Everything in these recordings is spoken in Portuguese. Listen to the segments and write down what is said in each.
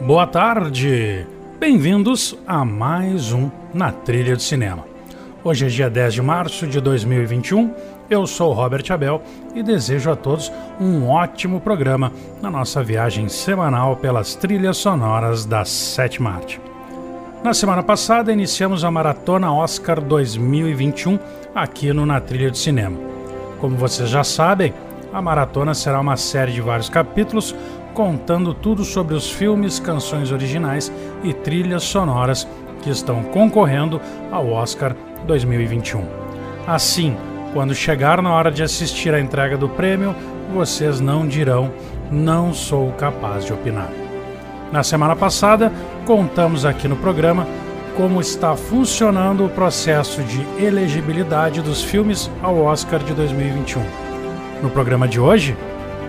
Boa tarde, bem-vindos a mais um Na Trilha de Cinema. Hoje é dia 10 de março de 2021, eu sou o Robert Abel e desejo a todos um ótimo programa na nossa viagem semanal pelas trilhas sonoras da sétima arte. Na semana passada iniciamos a Maratona Oscar 2021 aqui no Na Trilha de Cinema. Como vocês já sabem, a maratona será uma série de vários capítulos contando tudo sobre os filmes, canções originais e trilhas sonoras que estão concorrendo ao Oscar 2021. Assim, quando chegar na hora de assistir à entrega do prêmio, vocês não dirão, não sou capaz de opinar. Na semana passada, contamos aqui no programa como está funcionando o processo de elegibilidade dos filmes ao Oscar de 2021. No programa de hoje,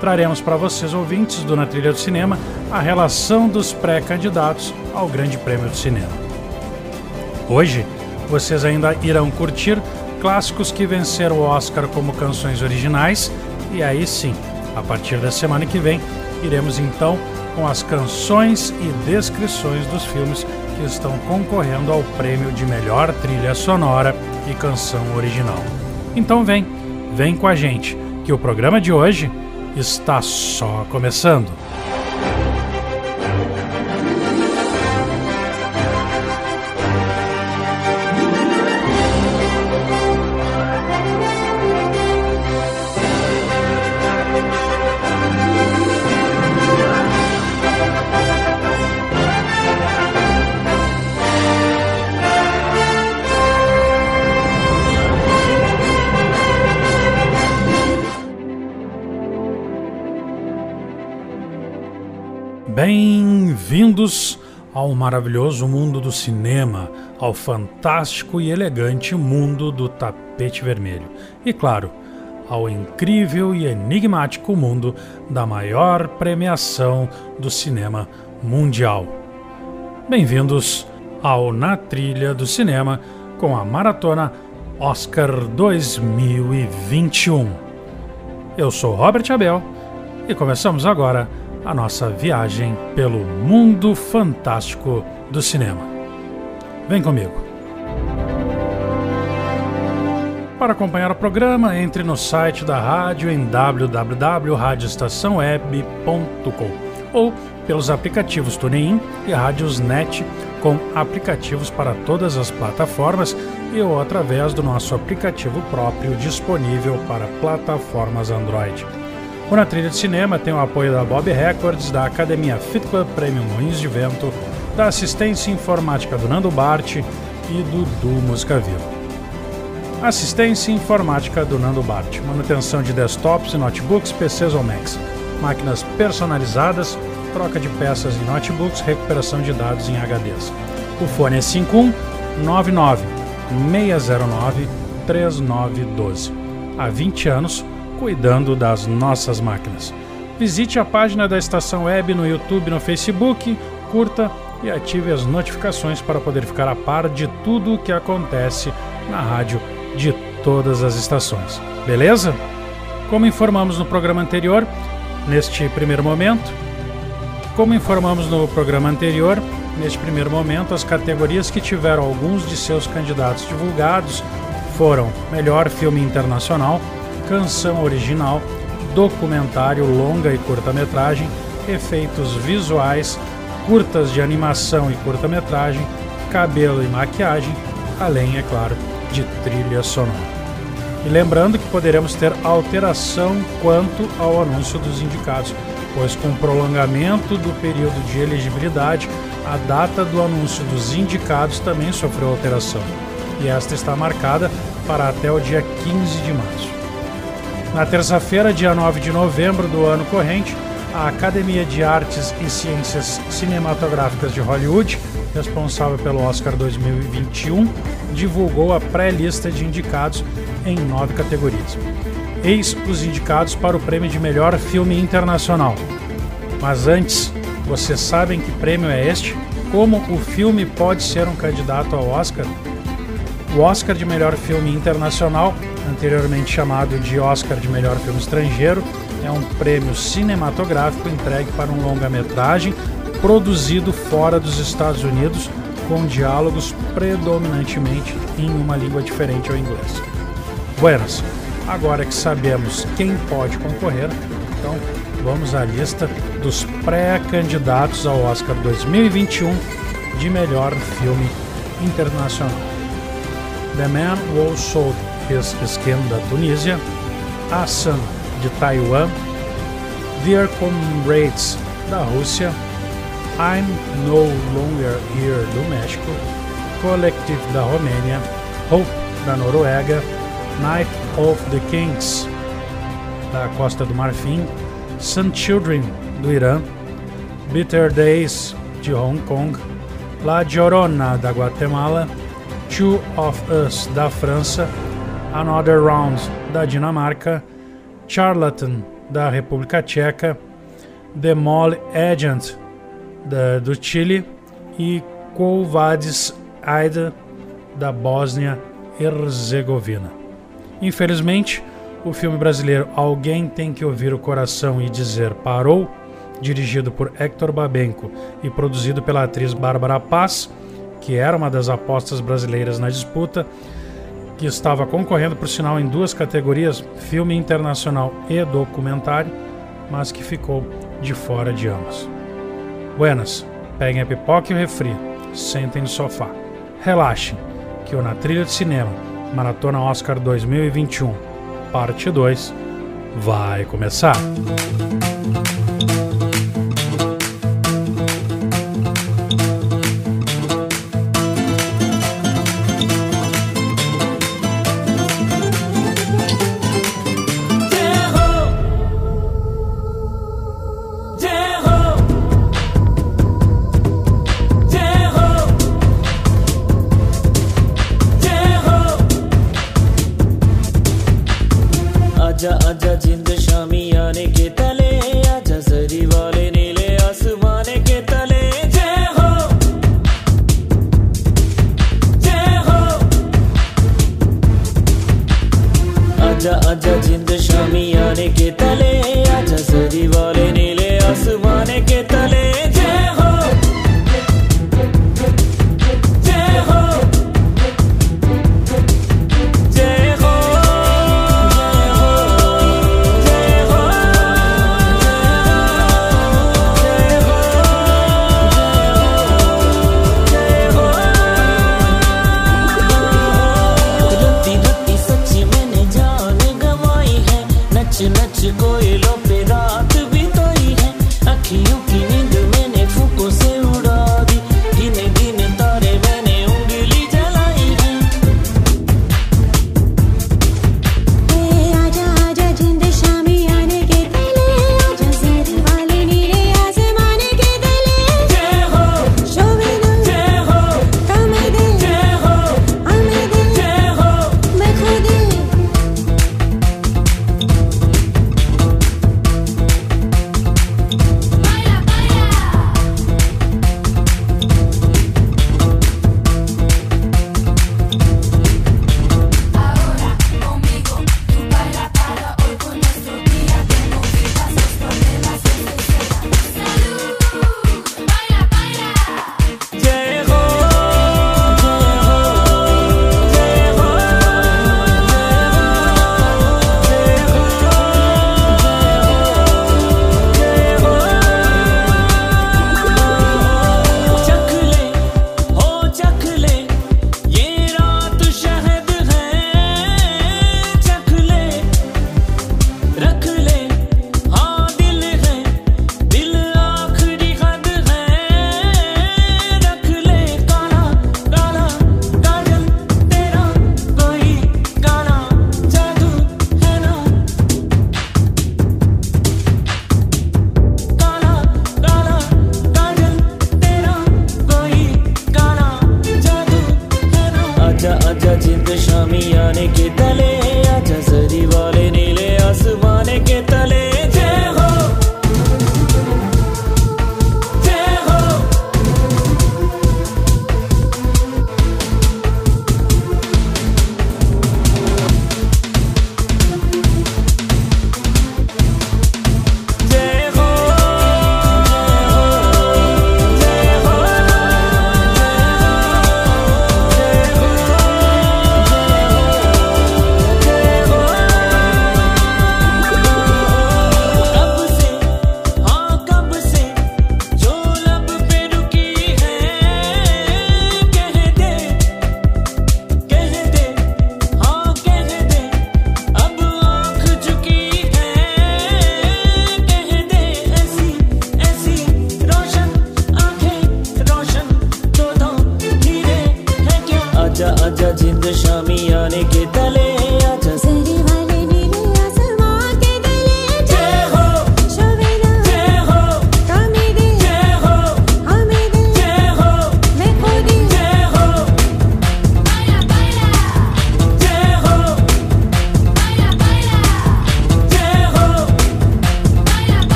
traremos para vocês, ouvintes do Na Trilha do Cinema, a relação dos pré-candidatos ao Grande Prêmio do Cinema. Hoje, vocês ainda irão curtir clássicos que venceram o Oscar como canções originais, e aí sim, a partir da semana que vem, iremos então com as canções e descrições dos filmes que estão concorrendo ao prêmio de melhor trilha sonora e canção original. Então vem com a gente, que o programa de hoje está só começando. Bem-vindos ao maravilhoso mundo do cinema, ao fantástico e elegante mundo do tapete vermelho e, claro, ao incrível e enigmático mundo da maior premiação do cinema mundial. Bem-vindos ao Na Trilha do Cinema com a Maratona Oscar 2021. Eu sou Robert Abel e começamos agora a nossa viagem pelo mundo fantástico do cinema. Vem comigo. Para acompanhar o programa, entre no site da rádio em www.radioestaçãoweb.com ou pelos aplicativos TuneIn e RádiosNet, com aplicativos para todas as plataformas, e ou através do nosso aplicativo próprio disponível para plataformas Android. O Na Trilha de Cinema tem o apoio da Bob Records, da Academia Fit Club Premium Moinhos de Vento, da Assistência Informática do Nando Bart e do Duo Música Viva. Assistência Informática do Nando Bart. Manutenção de desktops e notebooks, PCs ou Macs. Máquinas personalizadas, troca de peças em notebooks, recuperação de dados em HDs. O fone é 5199-609-3912. Há 20 anos, cuidando das nossas máquinas. Visite a página da Estação Web no YouTube e no Facebook, curta e ative as notificações para poder ficar a par de tudo o que acontece na rádio de todas as estações. Beleza? Como informamos no programa anterior, neste primeiro momento, as categorias que tiveram alguns de seus candidatos divulgados foram Melhor Filme Internacional, Canção Original, Documentário, Longa e Curta-Metragem, Efeitos Visuais, Curtas de Animação e Curta-Metragem, Cabelo e Maquiagem, além, é claro, de trilha sonora. E lembrando que poderemos ter alteração quanto ao anúncio dos indicados, pois com o prolongamento do período de elegibilidade, a data do anúncio dos indicados também sofreu alteração, e esta está marcada para até o dia 15 de março. Na terça-feira, dia 9 de novembro do ano corrente, a Academia de Artes e Ciências Cinematográficas de Hollywood, responsável pelo Oscar 2021, divulgou a pré-lista de indicados em 9 categorias. Eis os indicados para o prêmio de melhor filme internacional. Mas antes, vocês sabem que prêmio é este? Como o filme pode ser um candidato ao Oscar? O Oscar de Melhor Filme Internacional, anteriormente chamado de Oscar de Melhor Filme Estrangeiro, é um prêmio cinematográfico entregue para um longa-metragem produzido fora dos Estados Unidos, com diálogos predominantemente em uma língua diferente ao inglês. Buenas, agora que sabemos quem pode concorrer, então vamos à lista dos pré-candidatos ao Oscar 2021 de Melhor Filme Internacional. The Man Who Sold His Skin, da Tunísia, A Sun, de Taiwan, Dear Comrades, da Rússia, I'm No Longer Here, do México, Collective, da Romênia, Hope, da Noruega, Night of the Kings, da Costa do Marfim, Sun Children, do Irã, Bitter Days, de Hong Kong, La Llorona, da Guatemala, Two of Us, da França, Another Round, da Dinamarca, Charlatan, da República Tcheca, The Mole Agent, do Chile, e Quo Vadis Aida, da Bósnia Herzegovina. Infelizmente, o filme brasileiro Alguém Tem Que Ouvir o Coração e Dizer Parou, dirigido por Hector Babenko e produzido pela atriz Bárbara Paz, que era uma das apostas brasileiras na disputa, que estava concorrendo, por sinal, em 2 categorias, filme internacional e documentário, mas que ficou de fora de ambas. Buenas, peguem a pipoca e o refri, sentem no sofá, relaxem, que o Na Trilha de Cinema, Maratona Oscar 2021, parte 2, vai começar! आजा जिंद शामियाने के तले आजा जरी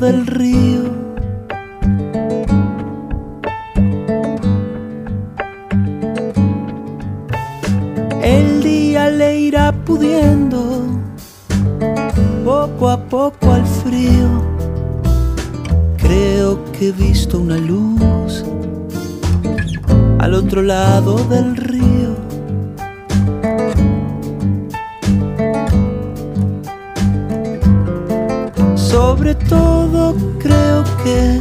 Del río, el día le irá pudiendo poco a poco al frío. Creo que he visto una luz al otro lado del río. Sobre todo creo que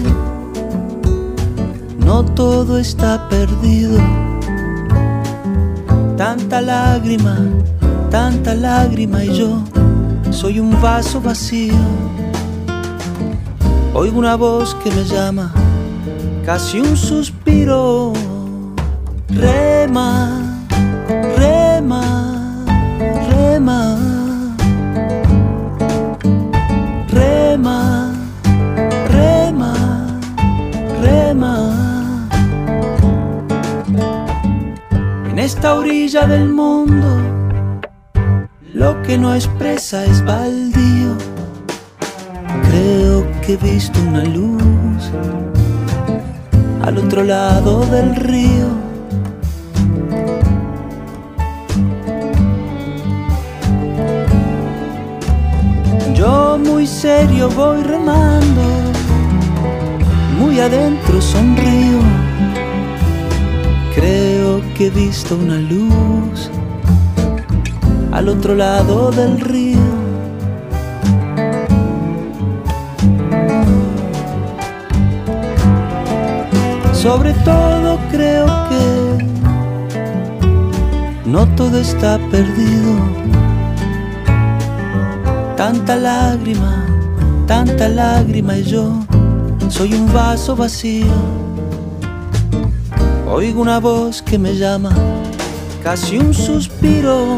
no todo está perdido. Tanta lágrima y yo soy un vaso vacío. Oigo una voz que me llama, casi un suspiro. Rema, rema, rema. Rema, rema, rema. En esta orilla del mundo, lo que no es presa es baldío. Creo que he visto una luz al otro lado del río. Yo muy serio voy remando, muy adentro sonrío. Creo que he visto una luz al otro lado del río. Sobre todo creo que no todo está perdido. Tanta lágrima y yo soy un vaso vacío. Oigo una voz que me llama, casi un suspiro.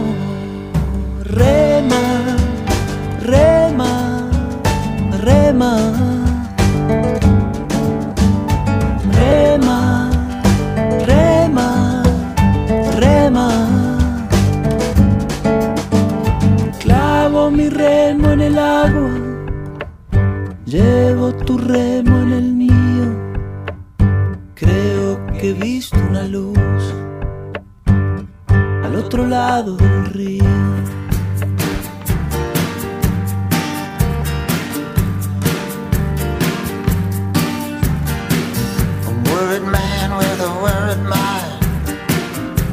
Rema, rema, rema. Rema, rema, rema. Llevo mi remo en el agua, llevo tu remo en el mío. Creo que he visto una luz al otro lado del río. A worried man with a worried mind,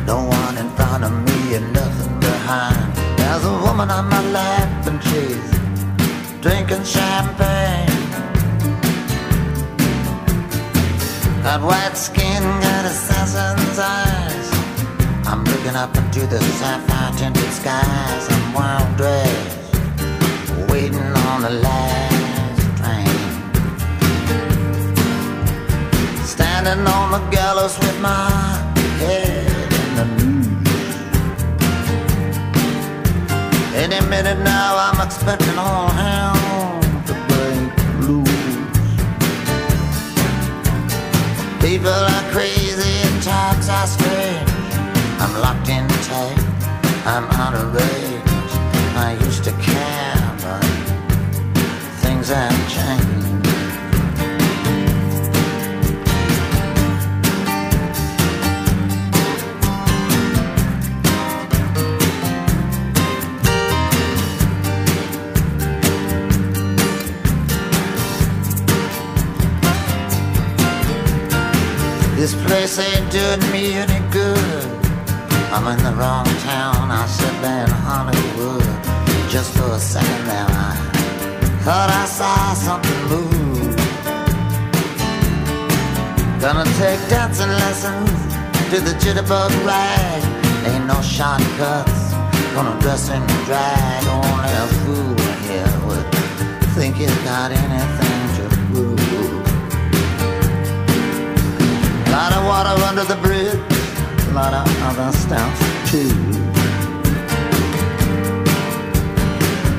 no one in front of me and nothing behind. There's a woman on my lap and she's drinking champagne. That white skin got assassin's eyes. I'm looking up into the sapphire tinted skies. I'm well dressed, waiting on the last train. Standing on the gallows with my head in the news. Any minute now I'm expecting all hell to break loose. People are crazy and times are strange. I'm locked in tight, I'm out of range. I used to care, but things have changed. This place ain't doing me any good. I'm in the wrong town, I sit there in Hollywood. just for a second there. I thought I saw something move. Gonna take dancing lessons to the jitterbug rag. Ain't no shortcuts, gonna dress in drag. Only a fool here would think he's got anything to prove. A lot of water under the bridge, a lot of other stuff too.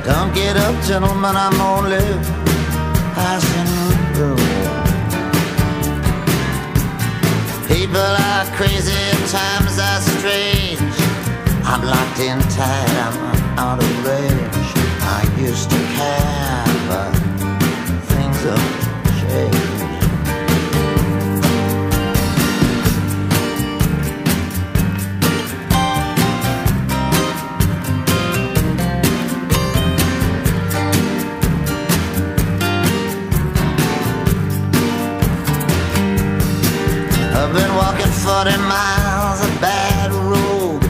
Don't get up, gentlemen, I'm only passing through. People are crazy, times are strange. I'm locked in tight, I'm out of range. I used to care, but things have changed. Been walking 40 miles, a bad road.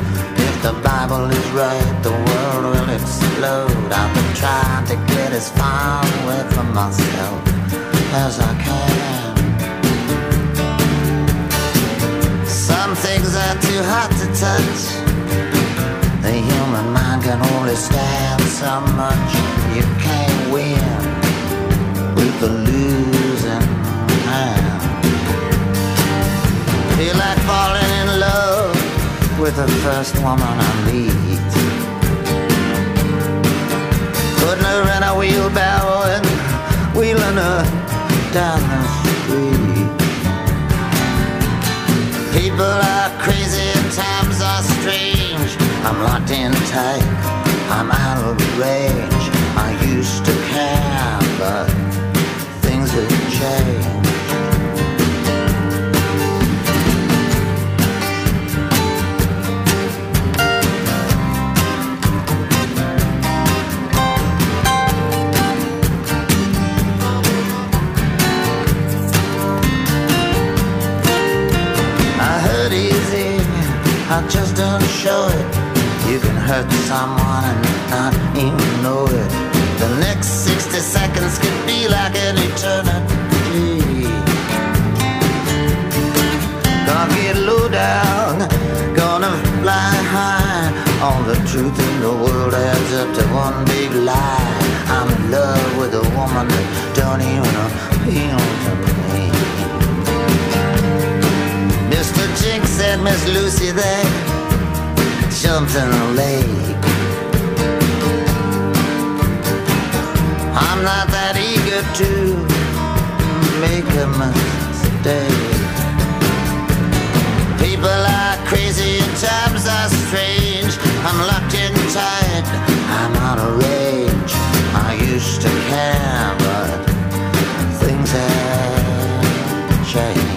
If the Bible is right, the world will explode. I've been trying to get as far away from myself as I can. Some things are too hot to touch. The human mind can only stand so much. You can't win with the losing hand. Feel like falling in love with the first woman I meet. Putting her in a wheelbarrow and wheeling her down the street. People are crazy and times are strange. I'm locked in tight, I'm out of range. I used to care, but things have changed. I just don't show it. You can hurt someone and not even know it. The next 60 seconds could be like an eternity. Gonna get low down, gonna fly high. All the truth in the world adds up to one big lie. I'm in love with a woman that don't even appeal to me. Mr. Jinx said, Miss Lucy, they jumped in the lake. I'm not that eager to make a mistake. People are crazy, times are strange. I'm locked in tight, I'm out of range. I used to care, but things have changed.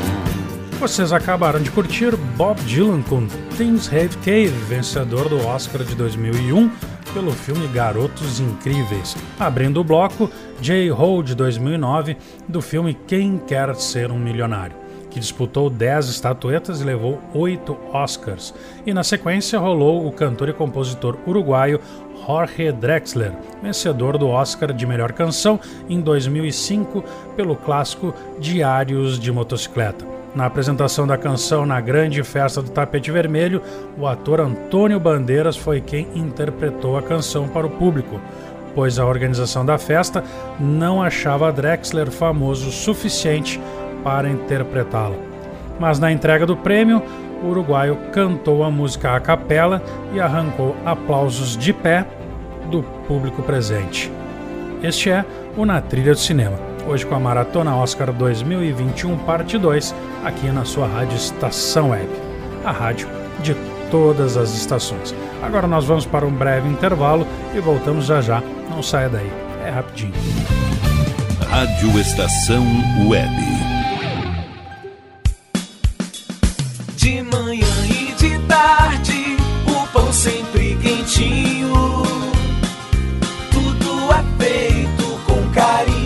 Vocês acabaram de curtir Bob Dylan com Things Have Changed, vencedor do Oscar de 2001 pelo filme Garotos Incríveis. Abrindo o bloco, J-Ho de 2009 do filme Quem Quer Ser um Milionário, que disputou 10 estatuetas e levou 8 Oscars. E na sequência rolou o cantor e compositor uruguaio Jorge Drexler, vencedor do Oscar de Melhor Canção em 2005 pelo clássico Diários de Motocicleta. Na apresentação da canção na grande festa do Tapete Vermelho, o ator Antonio Banderas foi quem interpretou a canção para o público, pois a organização da festa não achava Drexler famoso o suficiente para interpretá-la. Mas na entrega do prêmio, o uruguaio cantou a música a capela e arrancou aplausos de pé do público presente. Este é o Na Trilha do Cinema. Hoje com a Maratona Oscar 2021, parte 2, aqui na sua Rádio Estação Web, a rádio de todas as estações. Agora nós vamos para um breve intervalo e voltamos já já. Não saia daí, é rapidinho. Rádio Estação Web. De manhã e de tarde, o pão sempre quentinho. Tudo é feito com carinho.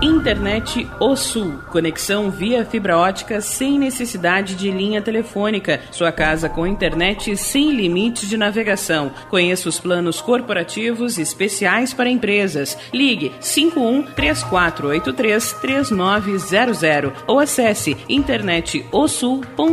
Internet O Sul. Conexão via fibra ótica sem necessidade de linha telefônica. Sua casa com internet sem limites de navegação. Conheça os planos corporativos especiais para empresas. Ligue 51-3483-3900 ou acesse internetosul.com.br.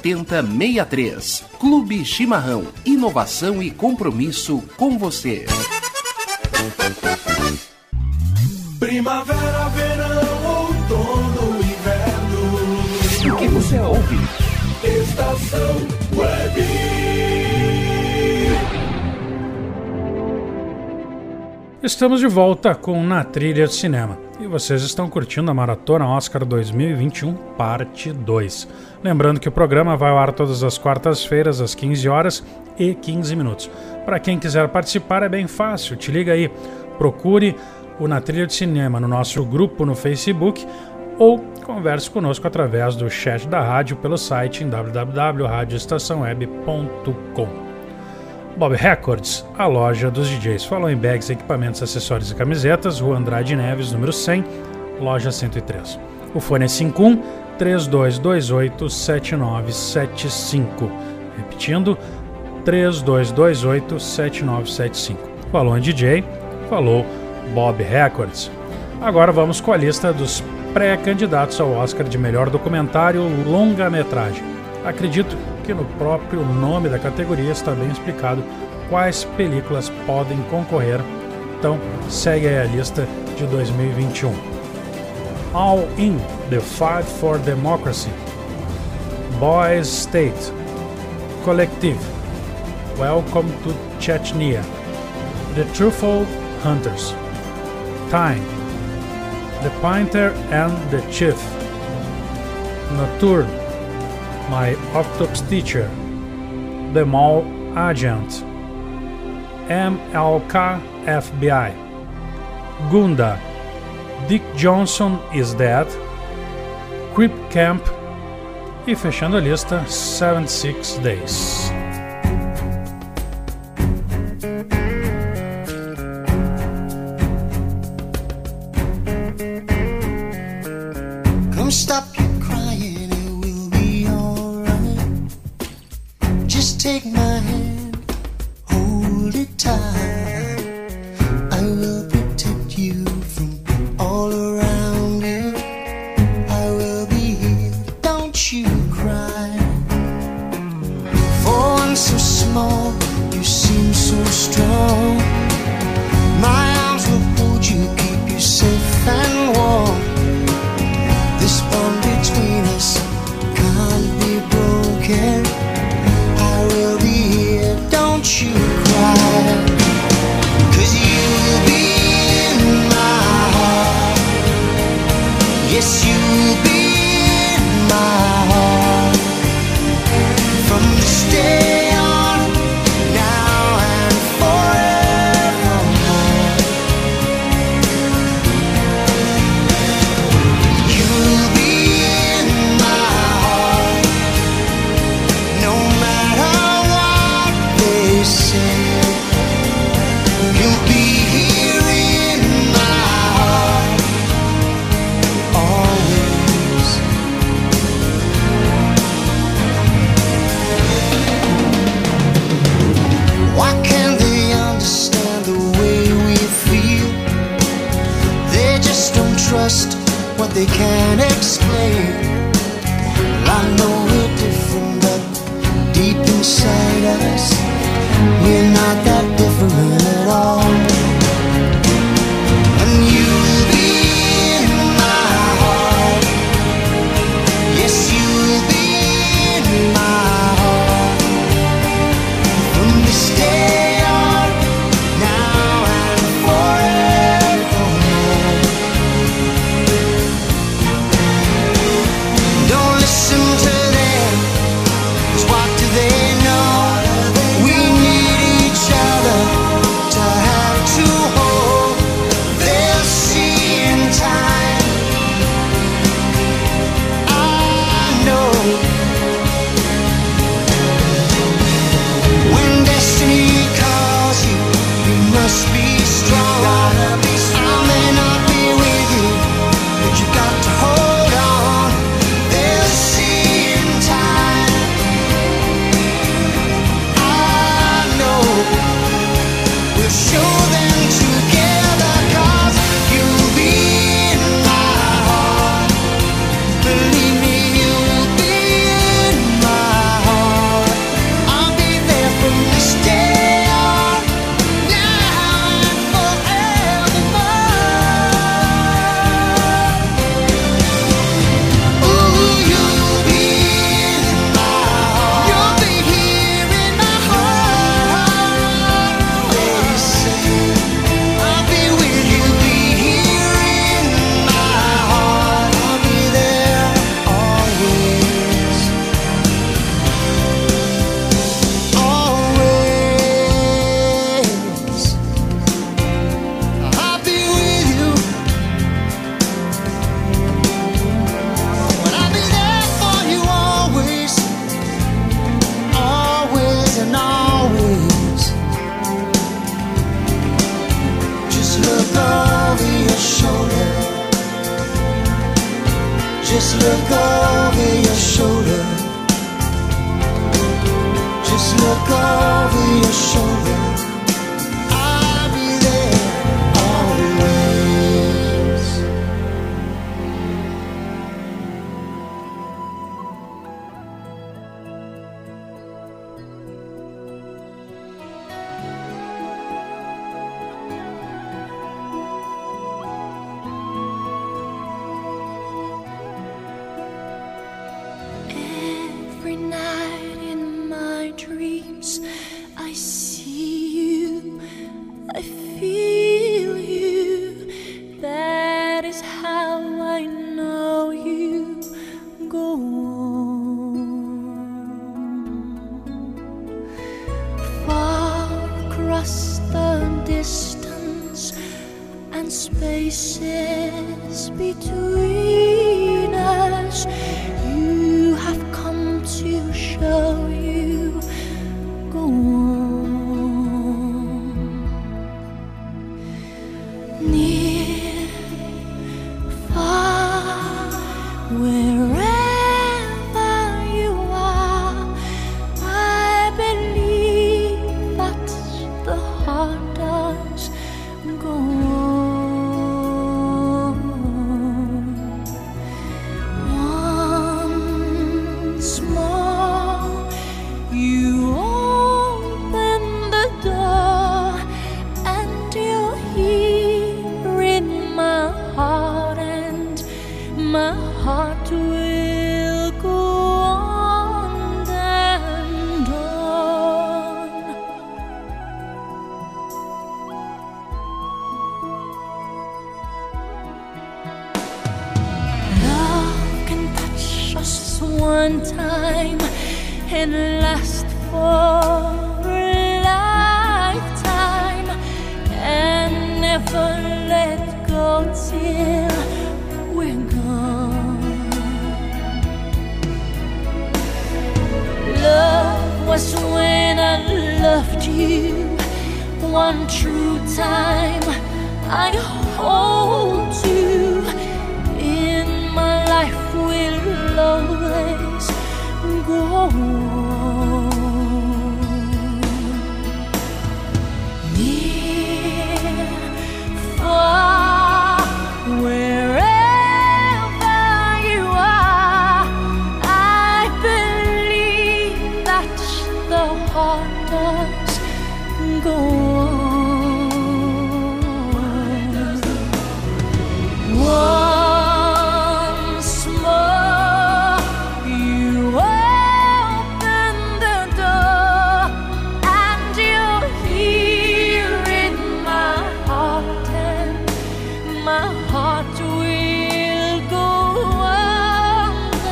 Clube Chimarrão, inovação e compromisso com você. Primavera, verão, outono, inverno. O que você ouve? Estação Web. Estamos de volta com Na Trilha de Cinema. E vocês estão curtindo a Maratona Oscar 2021, parte 2. Lembrando que o programa vai ao ar todas as quartas-feiras, às 15h15. Para quem quiser participar é bem fácil, te liga aí. Procure o Na Trilha de Cinema no nosso grupo no Facebook ou converse conosco através do chat da rádio pelo site em www.radioestaçãoweb.com. Bob Records, a loja dos DJs. Falou em bags, equipamentos, acessórios e camisetas. Rua Andrade Neves, número 100, loja 103. O fone é 51-3228-7975. Repetindo, 3228-7975. Falou em DJ, falou Bob Records. Agora vamos com a lista dos pré-candidatos ao Oscar de melhor documentário longa-metragem. Acredito que no próprio nome da categoria está bem explicado quais películas podem concorrer. Então, segue aí a lista de 2021. All In, The Fight for Democracy, Boys State, Collective, Welcome to Chechnya, The Truffle Hunters, Time, The Painter and the Chief, Nocturne, My Octopus Teacher, The Mall Agent, MLK FBI, Gunda, Dick Johnson is Dead, Creep Camp e, fechando a lista, 76 Days. Come stop. Take my hand, hold it tight. I will protect you from all around you. I will be here earth and war. This bond between us can't be broken. I will be here, don't you cry, 'cause you will be in my heart. Yes, you will be in my heart. From this day on, now and forevermore. You'll be in my heart, no matter what they say. You'll be here in my heart, always. Why can't they understand the way we feel? They just don't trust what they can't explain. Well, I know we're different, but deep inside us, we're not that different at all. And you'll be in my heart. Yes, you'll be in my heart. From this day on, now and forevermore. Don't listen to them, 'cause what do they know? We need each other to have to hold. They'll see in time, I know. When destiny calls you, you must be strong. I may not be with you, but you got to hold on. They'll see in time, I know. We'll show them together, 'cause you'll be in my heart. Believe me, you'll be in my heart. I'll be there from this day on, now and forevermore. Ooh, you'll be in my heart. You'll be here in my heart. They say I'll be with you. You'll be here in my heart. I'll be there always. Always. I'll be with you. But I'll be there for you always. Always and always. Just look over your shoulder. Just look over your shoulder. Just look over your shoulder. I'll be there always. Every night in my dreams, I see you, I feel you. That is how I know you go on. Far across the distance and spaces between us, you have come to show you go on. Near, far, wherever you are, I believe that the heart does go on. Once more, you open the door, and you hear in my heart. My heart will go on and on. Love can touch us one time and last for a lifetime, and never let go till love was when I loved you. One true time I hold you in my life will always go on. Near, far, wherever go on. Once more you open the door and you're here in my heart will go on and on.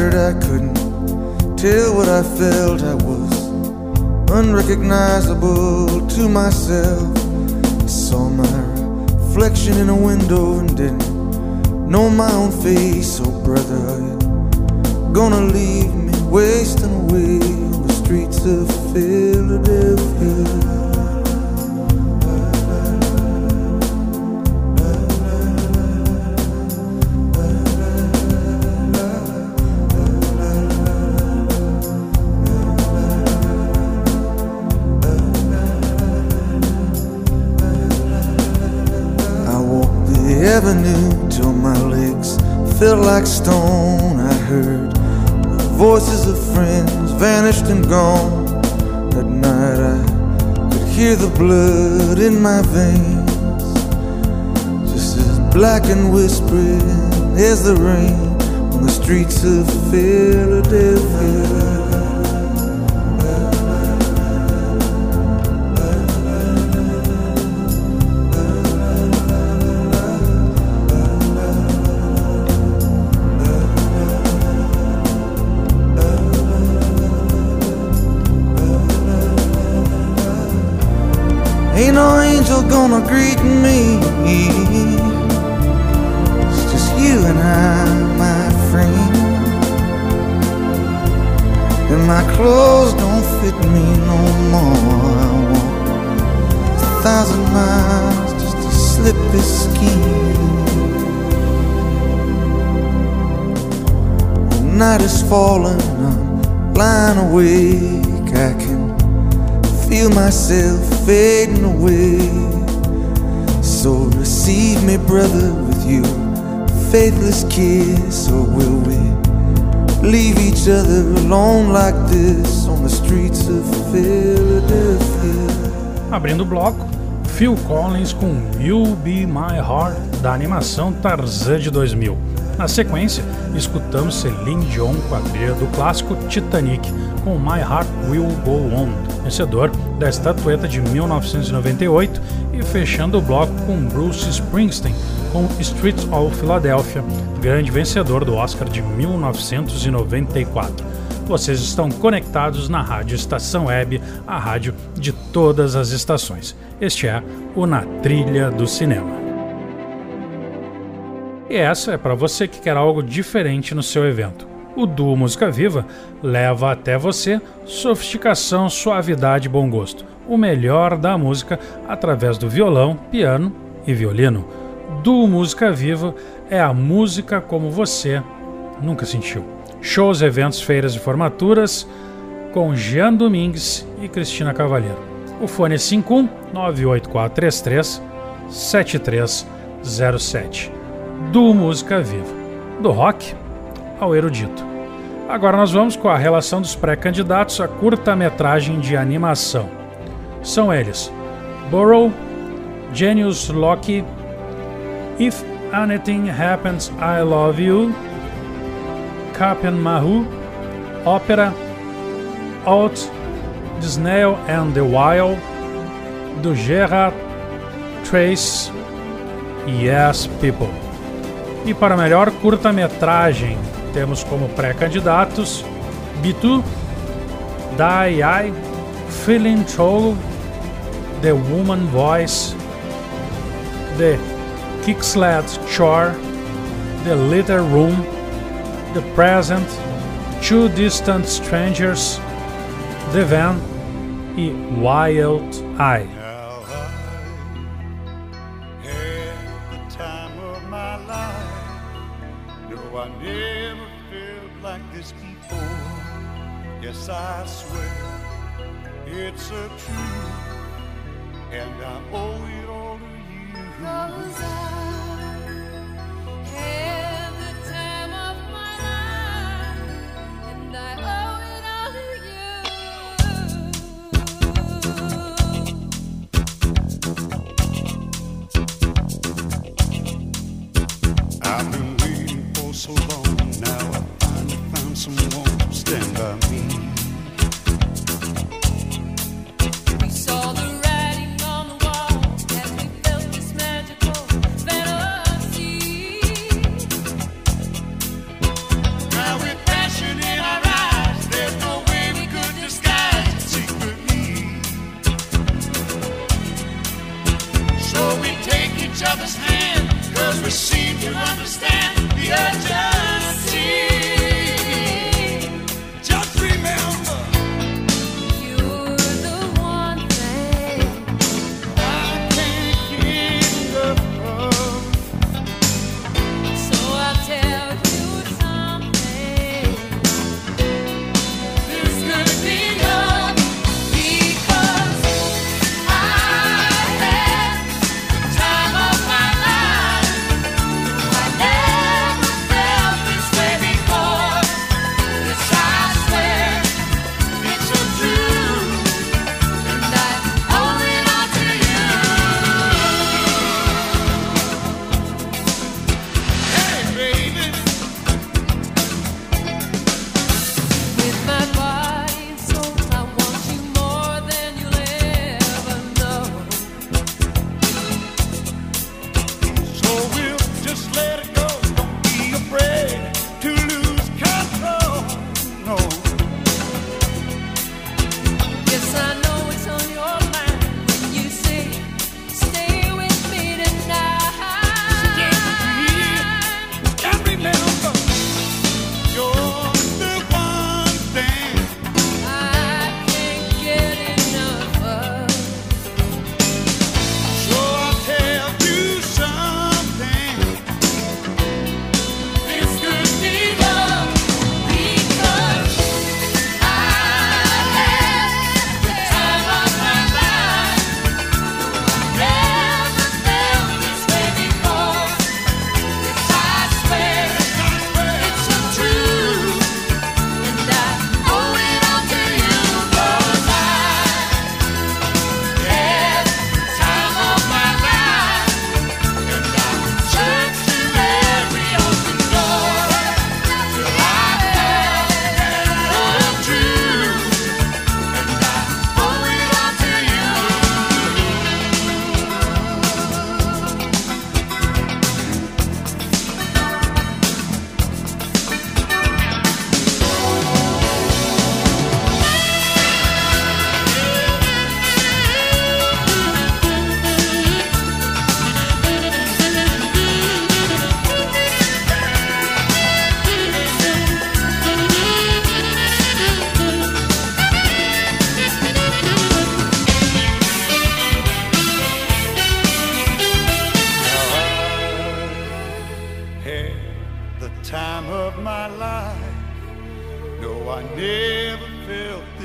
I couldn't tell what I felt. I was unrecognizable to myself. I saw my reflection in a window and didn't know my own face. Oh brother, are you gonna leave me wasting away on the streets of Philadelphia? Till my legs felt like stone. I heard the voices of friends vanished and gone. That night I could hear the blood in my veins, just as black and whispering as the rain on the streets of Philadelphia. Ain't no angel gonna greet me. It's just you and I, my friend. And my clothes don't fit me no more. I walk 1,000 miles just to slip this skin. The night is falling, I'm lying awake think I can feel myself fading away. So receive me, brother, with you, faithless kiss, or will we leave each other alone like this on the streets of Philadelphia? Abrindo o bloco, Phil Collins com You'll Be My Heart, da animação Tarzan de 2000. Na sequência, escutamos Celine Dion com a trilha do clássico Titanic, com My Heart Will Go On, vencedor da estatueta de 1998, e fechando o bloco com Bruce Springsteen, com Streets of Philadelphia, grande vencedor do Oscar de 1994. Vocês estão conectados na Rádio Estação Web, a rádio de todas as estações. Este é o Na Trilha do Cinema. E essa é para você que quer algo diferente no seu evento. O Duo Música Viva leva até você sofisticação, suavidade e bom gosto. O melhor da música através do violão, piano e violino. Duo Música Viva é a música como você nunca sentiu. Shows, eventos, feiras e formaturas com Jean Domingues e Cristina Cavalheiro. O fone é 51 98433 7307. Do Música Viva, do rock ao erudito. Agora nós vamos com a relação dos pré-candidatos à curta-metragem de animação. São eles: Burrow, Genius Loki, If Anything Happens I Love You, Cap'n Mahu, Opera, Out, The Snail and the Wild, do Gerard Trace, Yes People. E para a melhor curta-metragem, temos como pré-candidatos Bitu, Dai Ai, Feeling Cholo, The Woman Voice, The Kicksled Shore, The Little Room, The Present, Two Distant Strangers, The Van e Wild Eye. I swear it's a truth, and I owe it all to you. Cause I had the time of my life, and I owe it all to you. I've been waiting for so long, now I finally found someone to stand by me. Saw the writing on the wall as we felt this magical battle.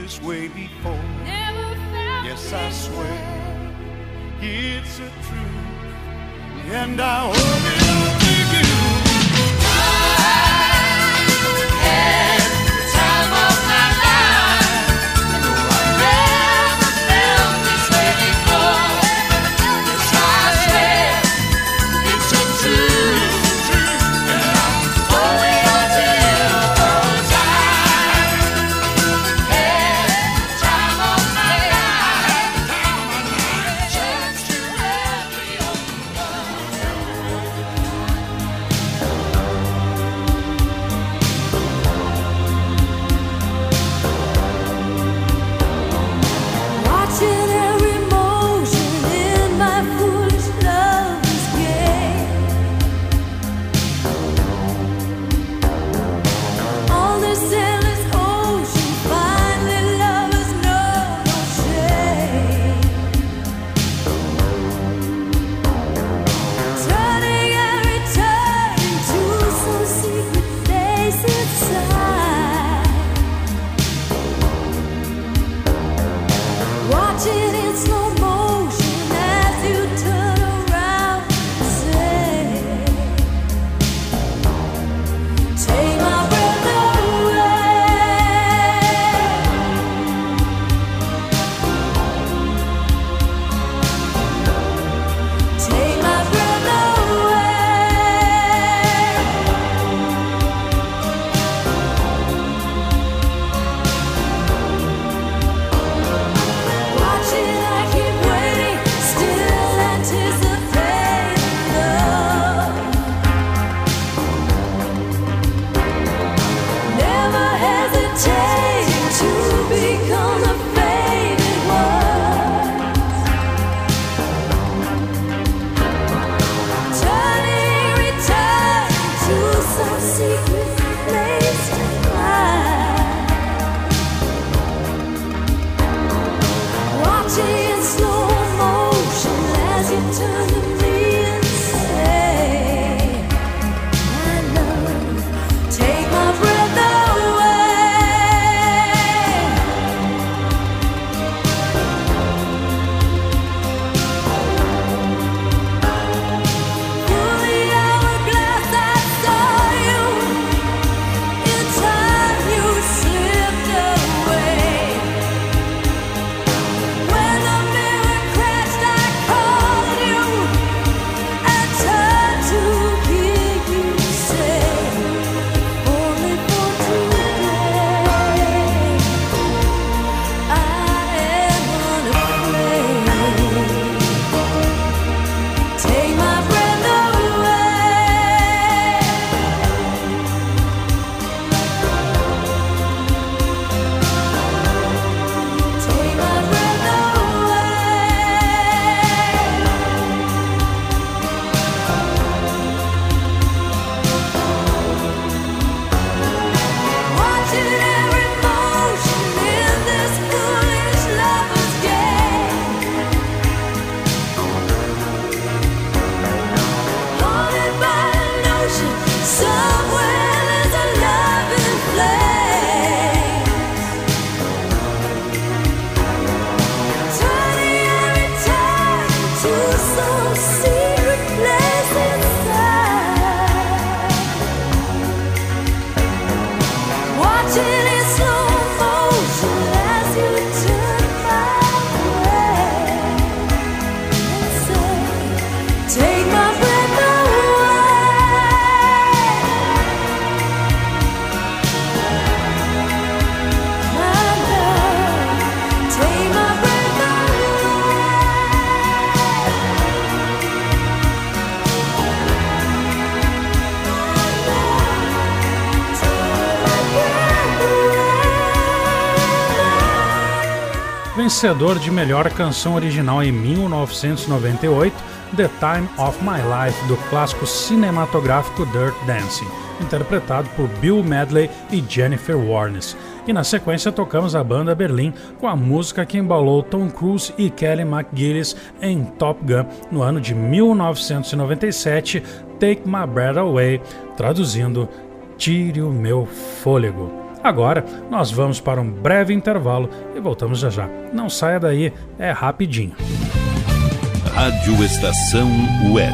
this way before. Never felt yes, I swear it's a truth, and I hope it'll give you pride and the time of my life. No, I never felt this way before. Yes, I swear it's a truth, and I hope it'll. Vencedor de melhor canção original em 1998, The Time of My Life, do clássico cinematográfico Dirt Dancing, interpretado por Bill Medley e Jennifer Warnes. E na sequência tocamos a banda Berlim com a música que embalou Tom Cruise e Kelly McGillis em Top Gun no ano de 1997, Take My Breath Away, traduzindo Tire o Meu Fôlego. Agora nós vamos para um breve intervalo e voltamos já já. Não saia daí, é rapidinho. Rádio Estação Web.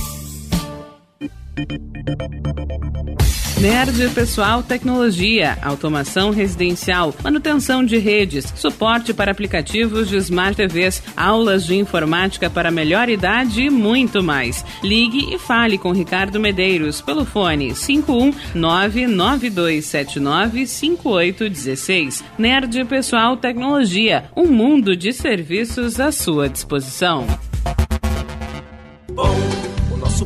Nerd Pessoal Tecnologia, automação residencial, manutenção de redes, suporte para aplicativos de Smart TVs, aulas de informática para melhor idade e muito mais. Ligue e fale com Ricardo Medeiros pelo fone 51992795816. Nerd Pessoal Tecnologia, um mundo de serviços à sua disposição. Bom, o nosso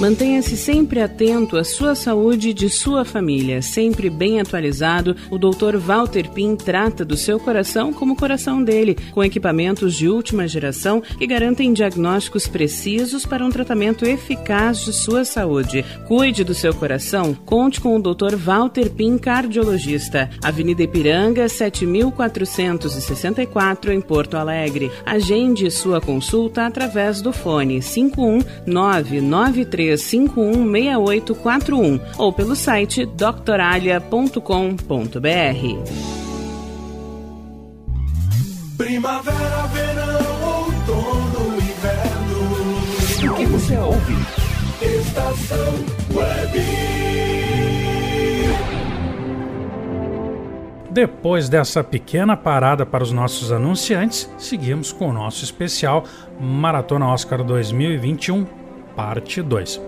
Mantenha-se sempre atento à sua saúde e de sua família. Sempre bem atualizado, o Dr. Walter Pim trata do seu coração como o coração dele, com equipamentos de última geração que garantem diagnósticos precisos para um tratamento eficaz de sua saúde. Cuide do seu coração, conte com o Dr. Walter Pim, cardiologista. Avenida Ipiranga, 7464, em Porto Alegre. Agende sua consulta através do fone 51993 516841 ou pelo site doctoralha.com.br. Primavera, verão, outono, inverno. O que você ouve? Estação Web. Depois dessa pequena parada para os nossos anunciantes, seguimos com o nosso especial Maratona Oscar 2021. Parte 2.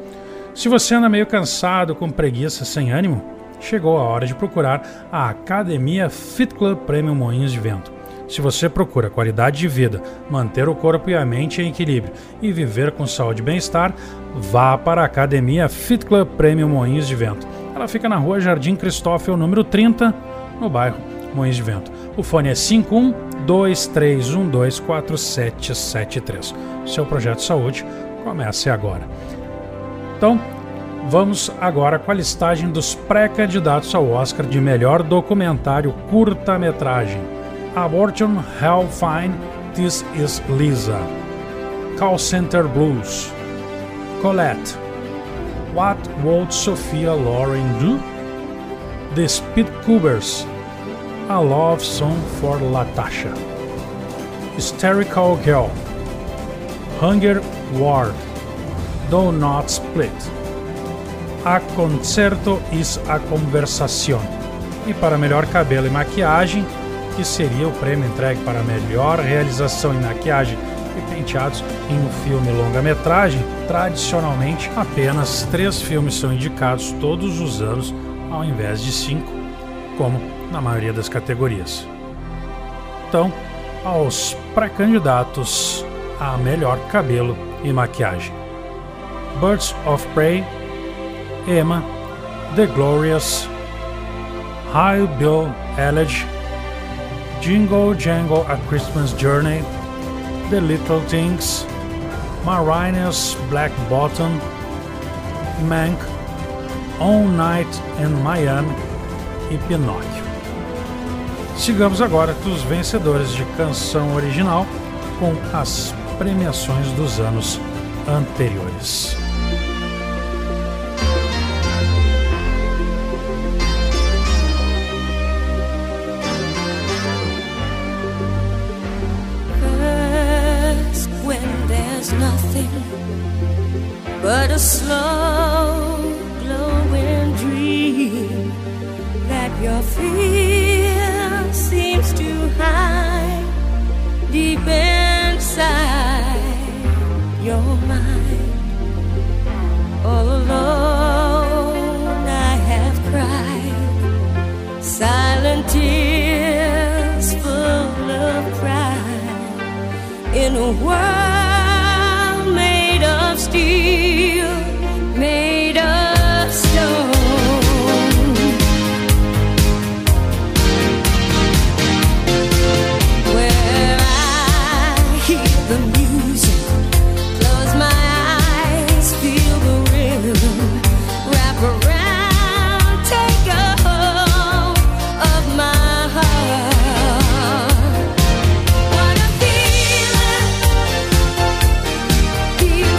Se você anda meio cansado, com preguiça, sem ânimo, chegou a hora de procurar a Academia Fit Club Premium Moinhos de Vento. Se você procura qualidade de vida, manter o corpo e a mente em equilíbrio e viver com saúde e bem-estar, vá para a Academia Fit Club Premium Moinhos de Vento. Ela fica na rua Jardim Cristófilo, número 30, no bairro Moinhos de Vento. O fone é 5123124773. Seu projeto de saúde comece agora. Então, vamos agora com a listagem dos pré-candidatos ao Oscar de melhor documentário curta-metragem. Abortion, Hell Fine, This Is Lisa, Call Center Blues, Colette, What Would Sophia Loren Do? The Speedcubers, A Love Song for Latasha, Hysterical Girl, Hunger Ward, Do Not Split, A Concerto is a Conversación. E para melhor cabelo e maquiagem, que seria o prêmio entregue para melhor realização em maquiagem e penteados em um filme longa-metragem. Tradicionalmente, apenas 3 filmes são indicados todos os anos, ao invés de 5, como na maioria das categorias. Então, aos pré-candidatos a melhor cabelo e maquiagem: Birds of Prey, Emma, The Glorious, High Bill Elegy, Jingle Jangle A Christmas Journey, The Little Things, Mariner's Black Bottom, Mank, All Night in Miami e Pinóquio. Sigamos agora dos vencedores de canção original com as premiações dos anos anteriores. Nothing but a slow glowing dream that your fear seems to hide deep inside your mind. All alone I have cried silent tears full of pride in a world steel made of stone. Where I hear the music, close my eyes, feel the rhythm, wrap around, take a hold of my heart. What a feeling. Feels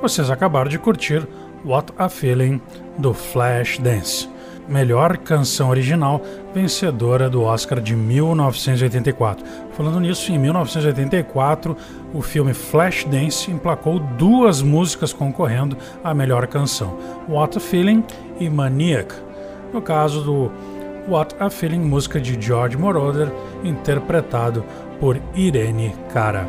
Vocês acabaram de curtir What a Feeling do Flashdance. melhor canção original, vencedora do Oscar de 1984. Falando nisso, em 1984, o filme Flashdance emplacou duas músicas concorrendo à melhor canção, What a Feeling e Maniac. No caso do What a Feeling, música de George Moroder, interpretado por Irene Cara.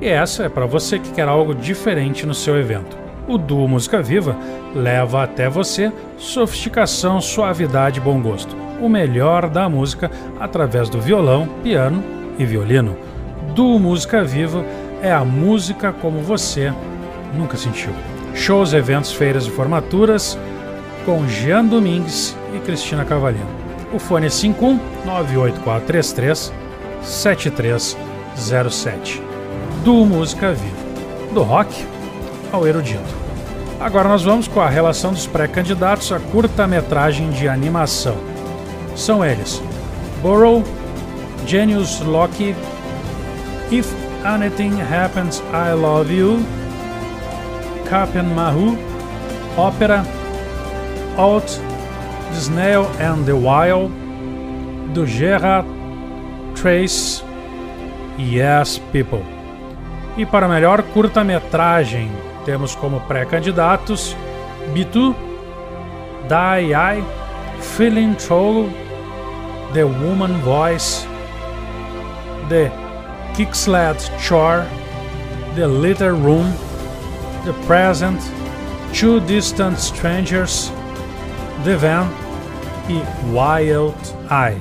E essa é para você que quer algo diferente no seu evento. O Duo Música Viva leva até você sofisticação, suavidade e bom gosto. O melhor da música através do violão, piano e violino. Duo Música Viva é a música como você nunca sentiu. Shows, eventos, feiras e formaturas com Jean Domingues e Cristina Cavalheiro. O fone é 51 98433 7307. Duo Música Viva, do rock ao erudito. Agora nós vamos com a relação dos pré-candidatos à curta-metragem de animação. São eles: Burrow, Genius Loki, If Anything Happens, I Love You, Cap'n Mahu, Opera, Out, The Snail and the Wild, do Gerard Trace, Yes People. E para a melhor curta-metragem, temos como pré-candidatos Bitu, Die Eye, Feeling Troll, The Woman Voice, The Kicksled Chore, The Little Room, The Present, Two Distant Strangers, The Van e Wild Eye.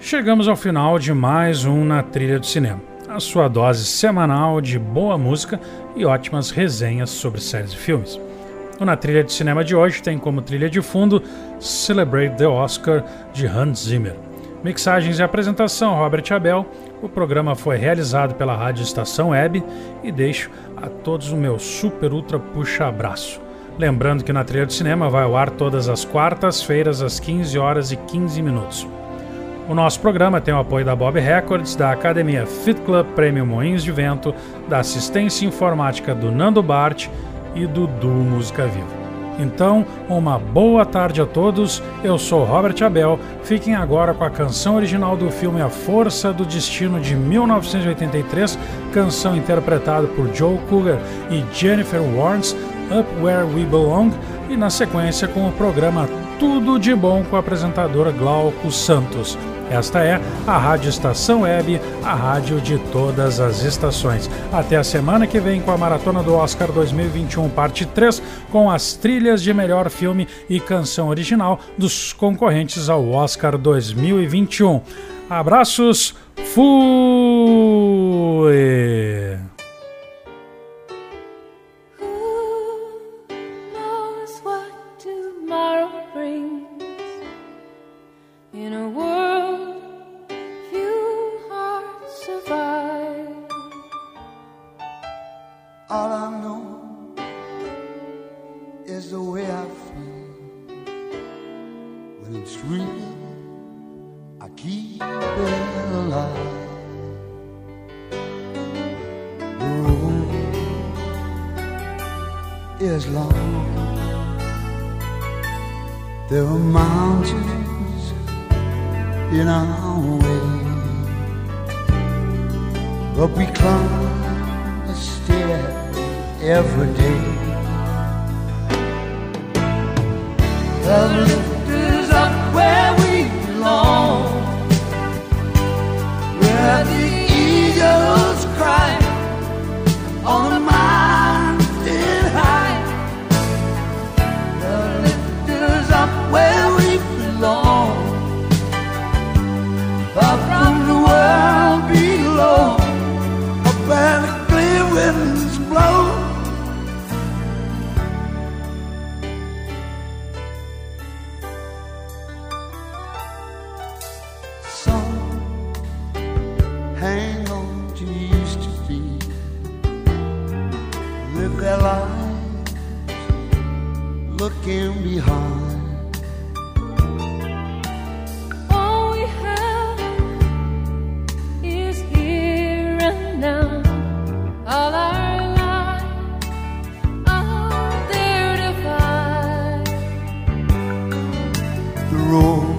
Chegamos ao final de mais um Na Trilha do Cinema, a sua dose semanal de boa música e ótimas resenhas sobre séries e filmes. O Na Trilha do Cinema de hoje tem como trilha de fundo Celebrate the Oscar, de Hans Zimmer. Mixagens e apresentação, Robert Abel. O programa foi realizado pela Rádio Estação Web e deixo a todos o meu super ultra puxa-abraço. Lembrando que Na Trilha do Cinema vai ao ar todas as quartas-feiras às 15h15min. O nosso programa tem o apoio da Bob Records, da Academia Fit Club Premium Moinhos de Vento, da Assistência Informática do Nando Bart e do Duo Música Viva. Então, uma boa tarde a todos, eu sou Robert Abel, fiquem agora com a canção original do filme A Força do Destino, de 1983, canção interpretada por Joe Cougar e Jennifer Warnes, Up Where We Belong, e na sequência com o programa Tudo de Bom com a apresentadora Glauco Santos. Esta é a Rádio Estação Web, a rádio de todas as estações. Até a semana que vem com a Maratona do Oscar 2021, parte 3, com as trilhas de melhor filme e canção original dos concorrentes ao Oscar 2021. Abraços, fui! All I know is the way I feel when it's real. I keep it alive. The road is long. There are mountains in our way, but we climb a stair every day. The lift is up where we belong, where the eagles cry on the mountain high. The lift is up where we belong, far from the world below, up where the clear winds blow. him behind. All we have is here and now. All our lives are there to find. The road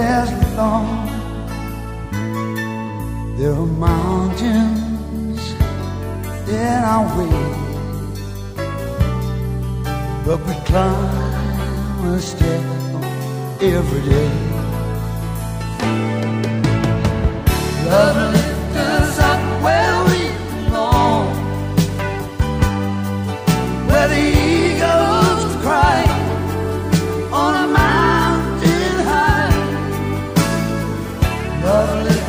is long. There are mountains in our way, but we climb a step every day. Love lifts us up where we belong, where the eagles cry on a mountain high. Love lifts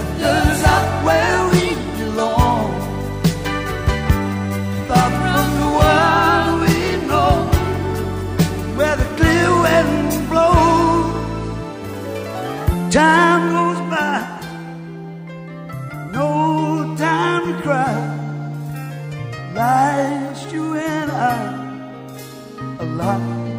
time goes by, no time to cry. Life's you and I, a lot.